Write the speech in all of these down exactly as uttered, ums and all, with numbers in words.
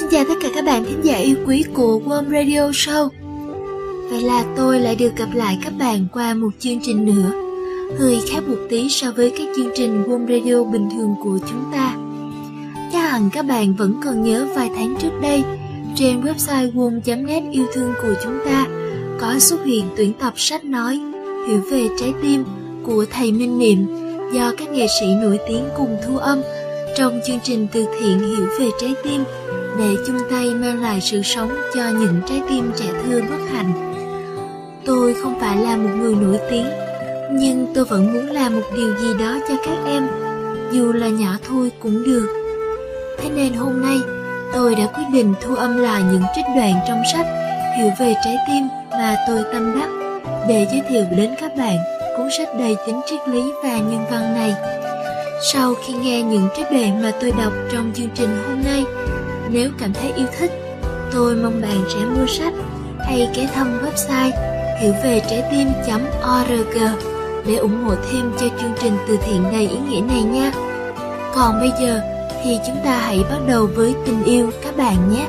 Xin chào tất cả các bạn khán giả yêu quý của Warm Radio Show. Vậy là tôi lại được gặp lại các bạn qua một chương trình nữa, hơi khác một tí so với các chương trình Warm Radio bình thường của chúng ta. Chắc hẳn các bạn vẫn còn nhớ vài tháng trước đây, trên website warm chấm net yêu thương của chúng ta có xuất hiện tuyển tập sách nói Hiểu về trái tim của thầy Minh Niệm do các nghệ sĩ nổi tiếng cùng thu âm trong chương trình từ thiện Hiểu về trái tim, để chung tay mang lại sự sống cho những trái tim trẻ thơ bất hạnh. Tôi không phải là một người nổi tiếng, nhưng tôi vẫn muốn làm một điều gì đó cho các em, dù là nhỏ thôi cũng được. Thế nên hôm nay, tôi đã quyết định thu âm lại những trích đoạn trong sách Hiểu về trái tim mà tôi tâm đắc, để giới thiệu đến các bạn cuốn sách đầy tính triết lý và nhân văn này. Sau khi nghe những trích đoạn mà tôi đọc trong chương trình hôm nay, nếu cảm thấy yêu thích, tôi mong bạn sẽ mua sách hay ghé thăm website hiểu về trái tim chấm org để ủng hộ thêm cho chương trình từ thiện đầy ý nghĩa này nha. Còn bây giờ thì chúng ta hãy bắt đầu với tình yêu các bạn nhé.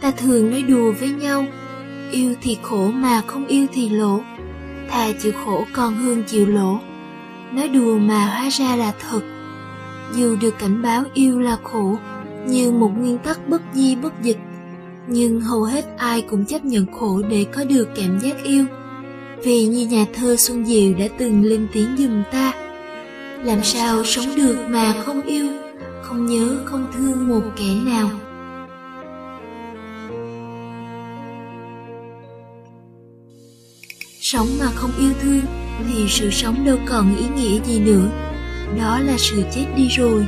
Ta thường nói đùa với nhau, yêu thì khổ mà không yêu thì lỗ, thà chịu khổ còn hơn chịu lỗ. Nói đùa mà hóa ra là thật. Dù được cảnh báo yêu là khổ như một nguyên tắc bất di bất dịch, nhưng hầu hết ai cũng chấp nhận khổ để có được cảm giác yêu. Vì như nhà thơ Xuân Diệu đã từng lên tiếng giùm ta, làm sao sống được mà không yêu, không nhớ không thương một kẻ nào. Sống mà không yêu thương thì sự sống đâu còn ý nghĩa gì nữa, đó là sự chết đi rồi.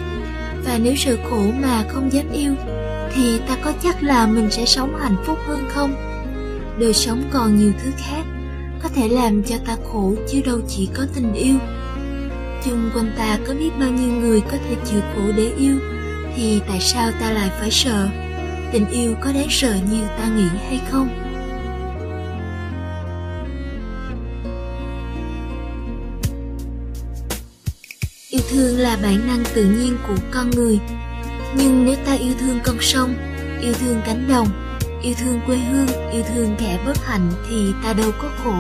Và nếu sự khổ mà không dám yêu thì ta có chắc là mình sẽ sống hạnh phúc hơn không? Đời sống còn nhiều thứ khác có thể làm cho ta khổ chứ đâu chỉ có tình yêu. Chung quanh ta có biết bao nhiêu người có thể chịu khổ để yêu, thì tại sao ta lại phải sợ? Tình yêu có đáng sợ như ta nghĩ hay không? Yêu thương là bản năng tự nhiên của con người. Nhưng nếu ta yêu thương con sông, yêu thương cánh đồng, yêu thương quê hương, yêu thương kẻ bất hạnh thì ta đâu có khổ.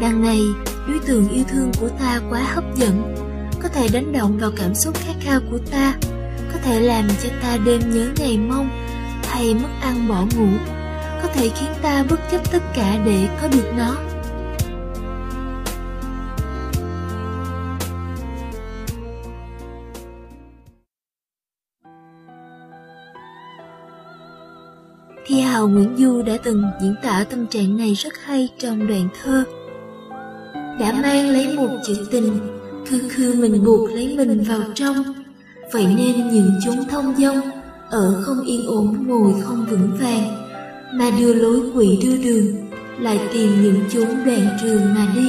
Đằng này, đối tượng yêu thương của ta quá hấp dẫn, có thể đánh động vào cảm xúc khát khao của ta, có thể làm cho ta đêm nhớ ngày mong, hay mất ăn bỏ ngủ, có thể khiến ta bất chấp tất cả để có được nó. Thi hào Nguyễn Du đã từng diễn tả tâm trạng này rất hay trong đoạn thơ. Đã mang lấy một chữ tình, khư khư mình buộc lấy mình vào trong. Vậy nên nhìn chúng thông dong, ở không yên ổn ngồi không vững vàng, mà đưa lối quỷ đưa đường, lại tìm những chốn đoạn trường mà đi.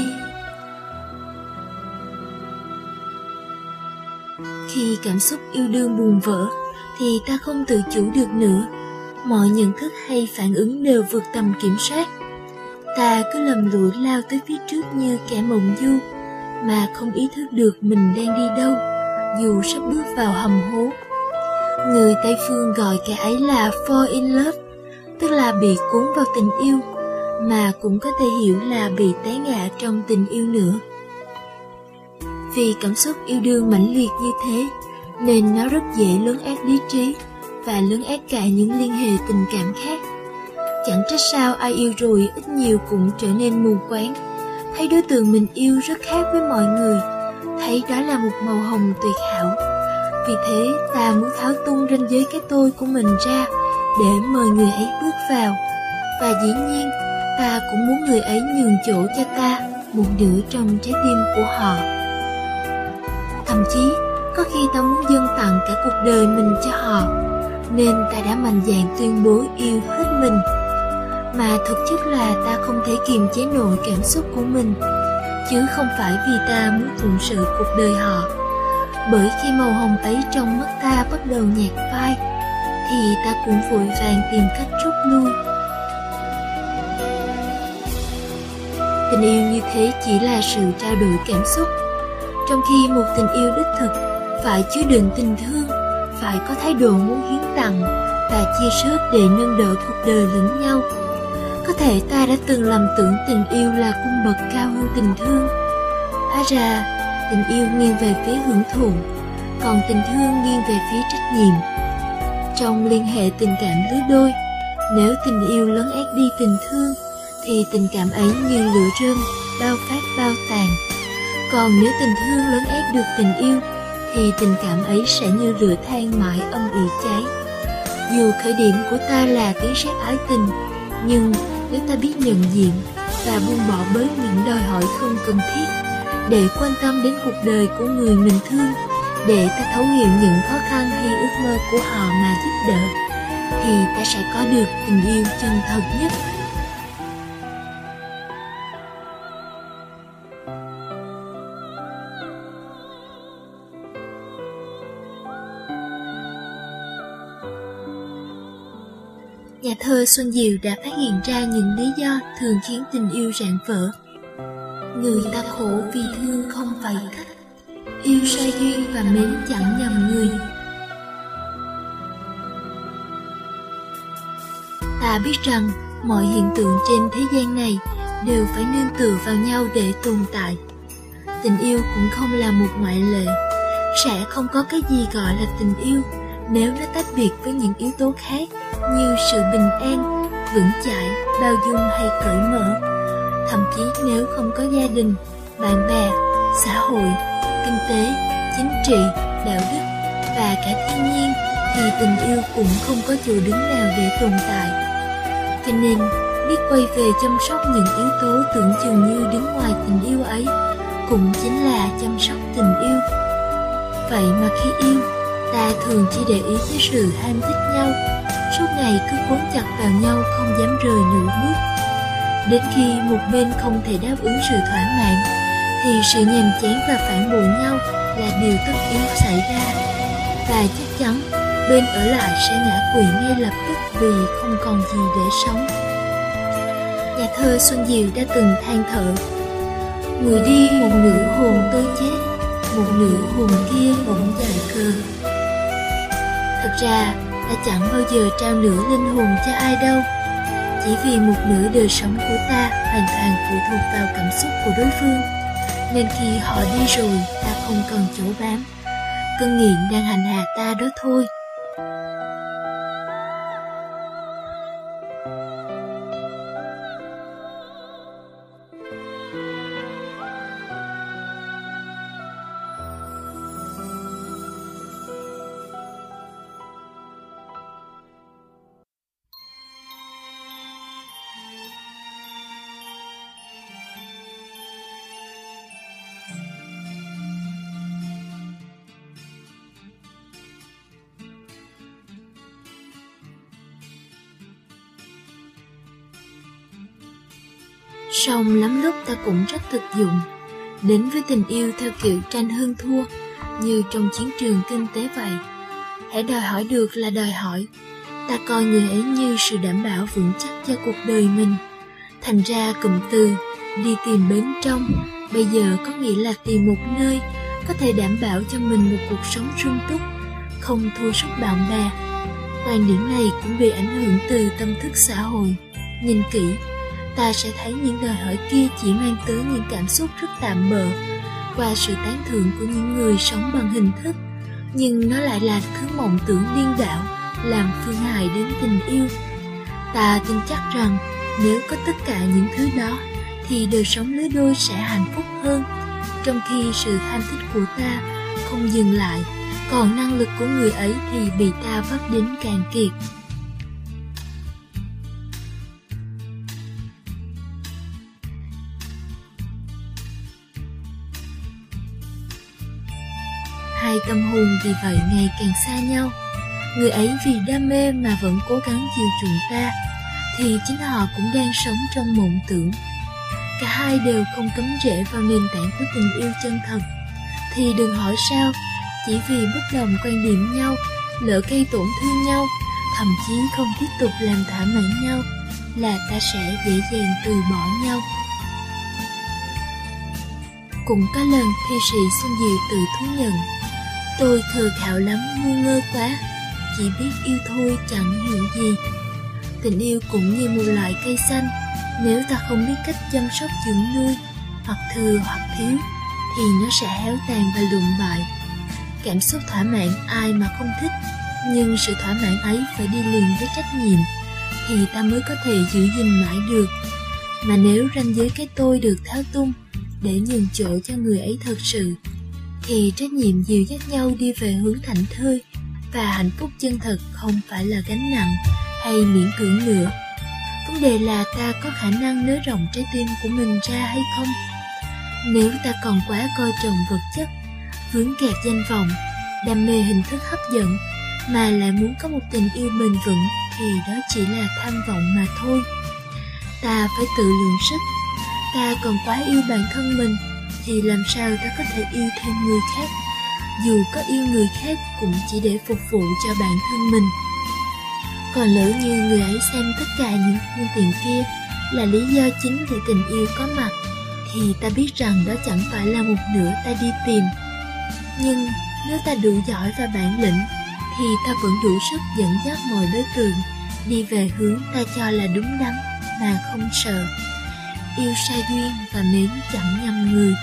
Khi cảm xúc yêu đương buồn vỡ thì ta không tự chủ được nữa. Mọi nhận thức hay phản ứng đều vượt tầm kiểm soát. Ta cứ lầm lũi lao tới phía trước như kẻ mộng du, mà không ý thức được mình đang đi đâu, dù sắp bước vào hầm hố. Người Tây Phương gọi cái ấy là fall in love, tức là bị cuốn vào tình yêu, mà cũng có thể hiểu là bị té ngã trong tình yêu nữa. Vì cảm xúc yêu đương mãnh liệt như thế, nên nó rất dễ lấn át lý trí và lấn át cả những liên hệ tình cảm khác. Chẳng trách sao ai yêu rồi ít nhiều cũng trở nên mù quáng, thấy đối tượng mình yêu rất khác với mọi người, thấy đó là một màu hồng tuyệt hảo. Vì thế ta muốn tháo tung ranh giới cái tôi của mình ra để mời người ấy bước vào. Và dĩ nhiên ta cũng muốn người ấy nhường chỗ cho ta một nửa trong trái tim của họ. Thậm chí có khi ta muốn dâng tặng cả cuộc đời mình cho họ, nên ta đã mạnh dạn tuyên bố yêu hết chính mình, mà thực chất là ta không thể kiềm chế nổi cảm xúc của mình, chứ không phải vì ta muốn phụng sự cuộc đời họ. Bởi khi màu hồng ấy trong mắt ta bắt đầu nhạt phai, thì ta cũng vội vàng tìm cách rút lui. Tình yêu như thế chỉ là sự trao đổi cảm xúc, trong khi một tình yêu đích thực phải chứa đựng tình thương, phải có thái độ muốn hiến tặng và chia sớt để nâng đỡ cuộc đời lẫn nhau. Có thể ta đã từng lầm tưởng tình yêu là cung bậc cao hơn tình thương. Hóa ra, tình yêu nghiêng về phía hưởng thụ, còn tình thương nghiêng về phía trách nhiệm. Trong liên hệ tình cảm lứa đôi, nếu tình yêu lấn át đi tình thương, thì tình cảm ấy như lửa rơm, bao phát bao tàn. Còn nếu tình thương lấn át được tình yêu, thì tình cảm ấy sẽ như lửa than mãi âm ỉ cháy. Dù khởi điểm của ta là tiếng sét ái tình, nhưng nếu ta biết nhận diện và buông bỏ bớt những đòi hỏi không cần thiết, để quan tâm đến cuộc đời của người mình thương, để ta thấu hiểu những khó khăn hay ước mơ của họ mà giúp đỡ, thì ta sẽ có được tình yêu chân thật nhất. Nhà thơ Xuân Diệu đã phát hiện ra những lý do thường khiến tình yêu rạn vỡ. Người ta khổ vì thương không phải cách, yêu sai duyên và mến chẳng nhầm người. Ta biết rằng mọi hiện tượng trên thế gian này đều phải nương tựa vào nhau để tồn tại. Tình yêu cũng không là một ngoại lệ. Sẽ không có cái gì gọi là tình yêu nếu nó tách biệt với những yếu tố khác như sự bình an, vững chãi, bao dung hay cởi mở. Thậm chí nếu không có gia đình, bạn bè, xã hội, kinh tế, chính trị, đạo đức và cả thiên nhiên, thì tình yêu cũng không có chỗ đứng nào để tồn tại. Cho nên, biết quay về chăm sóc những yếu tố tưởng chừng như đứng ngoài tình yêu ấy cũng chính là chăm sóc tình yêu. Vậy mà khi yêu, ta thường chỉ để ý tới sự ham thích nhau, suốt ngày cứ cuốn chặt vào nhau không dám rời nửa bước. Đến khi một bên không thể đáp ứng sự thỏa mãn, thì sự nhàm chán và phản bội nhau là điều tất yếu xảy ra, và chắc chắn bên ở lại sẽ ngã quỵ ngay lập tức vì không còn gì để sống. Nhà thơ Xuân Diệu đã từng than thở: người đi một nửa hồn tôi chết, một nửa hồn kia bỗng dại khờ. Thật ra ta chẳng bao giờ trao nửa linh hồn cho ai đâu, chỉ vì một nửa đời sống của ta hoàn toàn phụ thuộc vào cảm xúc của đối phương, nên khi họ đi rồi ta không còn chỗ bám. Cơn nghiện đang hành hạ ta đó thôi. Song lắm lúc ta cũng rất thực dụng, đến với tình yêu theo kiểu tranh hơn thua, như trong chiến trường kinh tế vậy. Hãy đòi hỏi được là đòi hỏi, ta coi người ấy như sự đảm bảo vững chắc cho cuộc đời mình. Thành ra cụm từ đi tìm bến trong bây giờ có nghĩa là tìm một nơi có thể đảm bảo cho mình một cuộc sống sung túc, không thua sút bạn bè. Quan điểm này cũng bị ảnh hưởng từ tâm thức xã hội. Nhìn kỹ, ta sẽ thấy những đòi hỏi kia chỉ mang tới những cảm xúc rất tạm bợ qua sự tán thưởng của những người sống bằng hình thức, nhưng nó lại là thứ mộng tưởng điên đảo, làm phương hại đến tình yêu. Ta tin chắc rằng nếu có tất cả những thứ đó, thì đời sống lứa đôi sẽ hạnh phúc hơn, trong khi sự ham thích của ta không dừng lại, còn năng lực của người ấy thì bị ta vấp đến cạn kiệt. Hai tâm hồn vì vậy ngày càng xa nhau. Người ấy vì đam mê mà vẫn cố gắng chiều chuộng ta, thì chính họ cũng đang sống trong mộng tưởng. Cả hai đều không cắm rễ vào nền tảng của tình yêu chân thật. Thì đừng hỏi sao, chỉ vì bất đồng quan điểm nhau, lỡ gây tổn thương nhau, thậm chí không tiếp tục làm thỏa mãn nhau, là ta sẽ dễ dàng từ bỏ nhau. Cũng có lần thi sĩ Xuân Diệu tự thú nhận, tôi khờ khạo lắm, ngu ngơ quá, chỉ biết yêu thôi chẳng hiểu gì. Tình yêu cũng như một loại cây xanh, nếu ta không biết cách chăm sóc dưỡng nuôi, hoặc thừa hoặc thiếu, thì nó sẽ héo tàn và lụn bại. Cảm xúc thỏa mãn ai mà không thích, nhưng sự thỏa mãn ấy phải đi liền với trách nhiệm, thì ta mới có thể giữ gìn mãi được. Mà nếu ranh giới cái tôi được tháo tung để nhường chỗ cho người ấy thật sự, thì trách nhiệm dìu dắt nhau đi về hướng thảnh thơi, và hạnh phúc chân thật không phải là gánh nặng hay miễn cưỡng nữa. Vấn đề là ta có khả năng nới rộng trái tim của mình ra hay không. Nếu ta còn quá coi trọng vật chất, vướng kẹt danh vọng, đam mê hình thức hấp dẫn, mà lại muốn có một tình yêu bền vững, thì đó chỉ là tham vọng mà thôi. Ta phải tự lượng sức. Ta còn quá yêu bản thân mình thì làm sao ta có thể yêu thêm người khác? Dù có yêu người khác cũng chỉ để phục vụ cho bản thân mình. Còn lỡ như người ấy xem tất cả những phương tiện kia là lý do chính để tình yêu có mặt, thì ta biết rằng đó chẳng phải là một nửa ta đi tìm. Nhưng nếu ta đủ giỏi và bản lĩnh, thì ta vẫn đủ sức dẫn dắt mọi đối tượng đi về hướng ta cho là đúng đắn mà không sợ. Yêu sai duyên và mến chẳng nhầm người.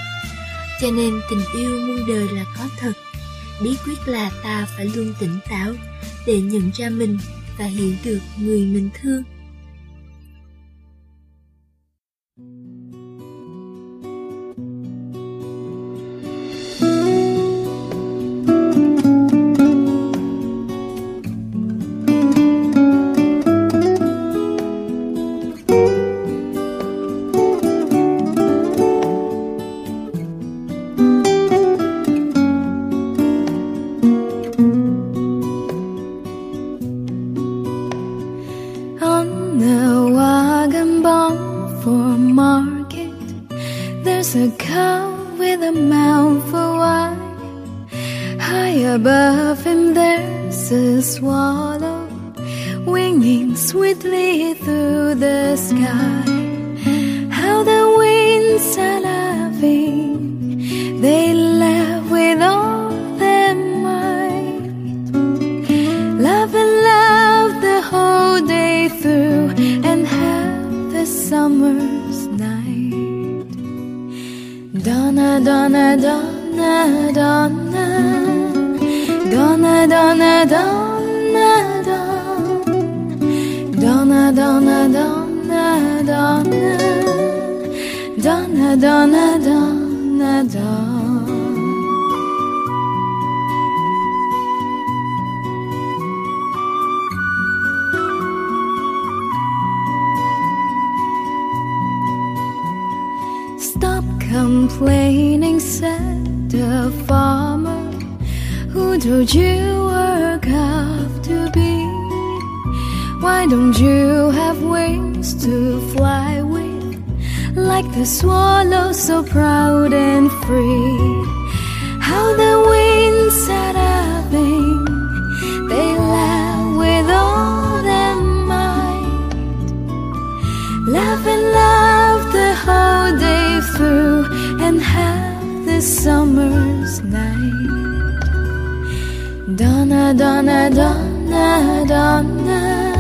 Cho nên tình yêu muôn đời là có thật. Bí quyết là ta phải luôn tỉnh táo để nhận ra mình và hiểu được người mình thương. A cow with a mouthful wide. High above him there's a swallow winging sweetly through the sky. How the winds are laughing, they laugh with all their might. Laugh and laugh the whole day through and have the summer's night. Donna, Donna, Donna, Donna, Donna, Donna, Donna, Donna, Donna, Donna, Donna, Donna, Donna, Donna, Donna, Donna. Complaining, said the farmer, who told you a calf to be? Why don't you have wings to fly with, like the swallow so proud and free? How the winds are laughing, they laugh with all their might. Laugh and laugh the whole day through and have the summer's night. Donna, Donna, Donna, Donna,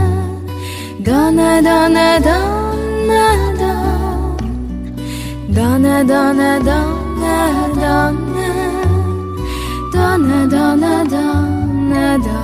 Donna, Donna, Donna, Donna, Donna, Donna, Donna, Donna, Donna, Donna, Donna, Donna.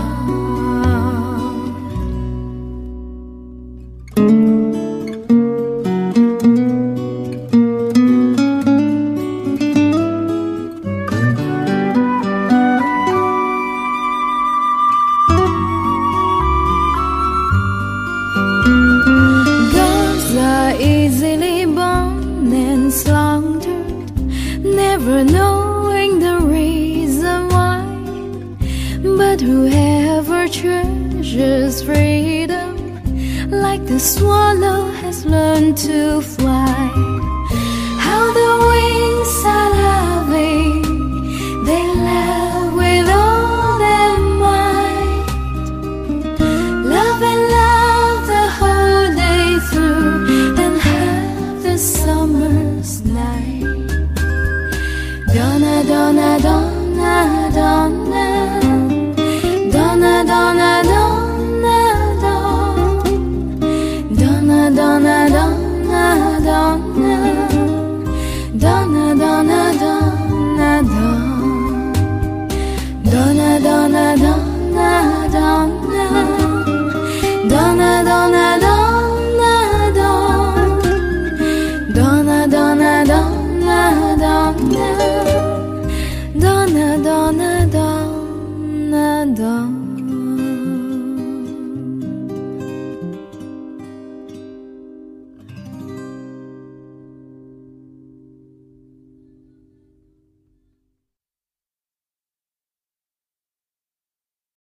like the swallow has learned to fly. How the wings are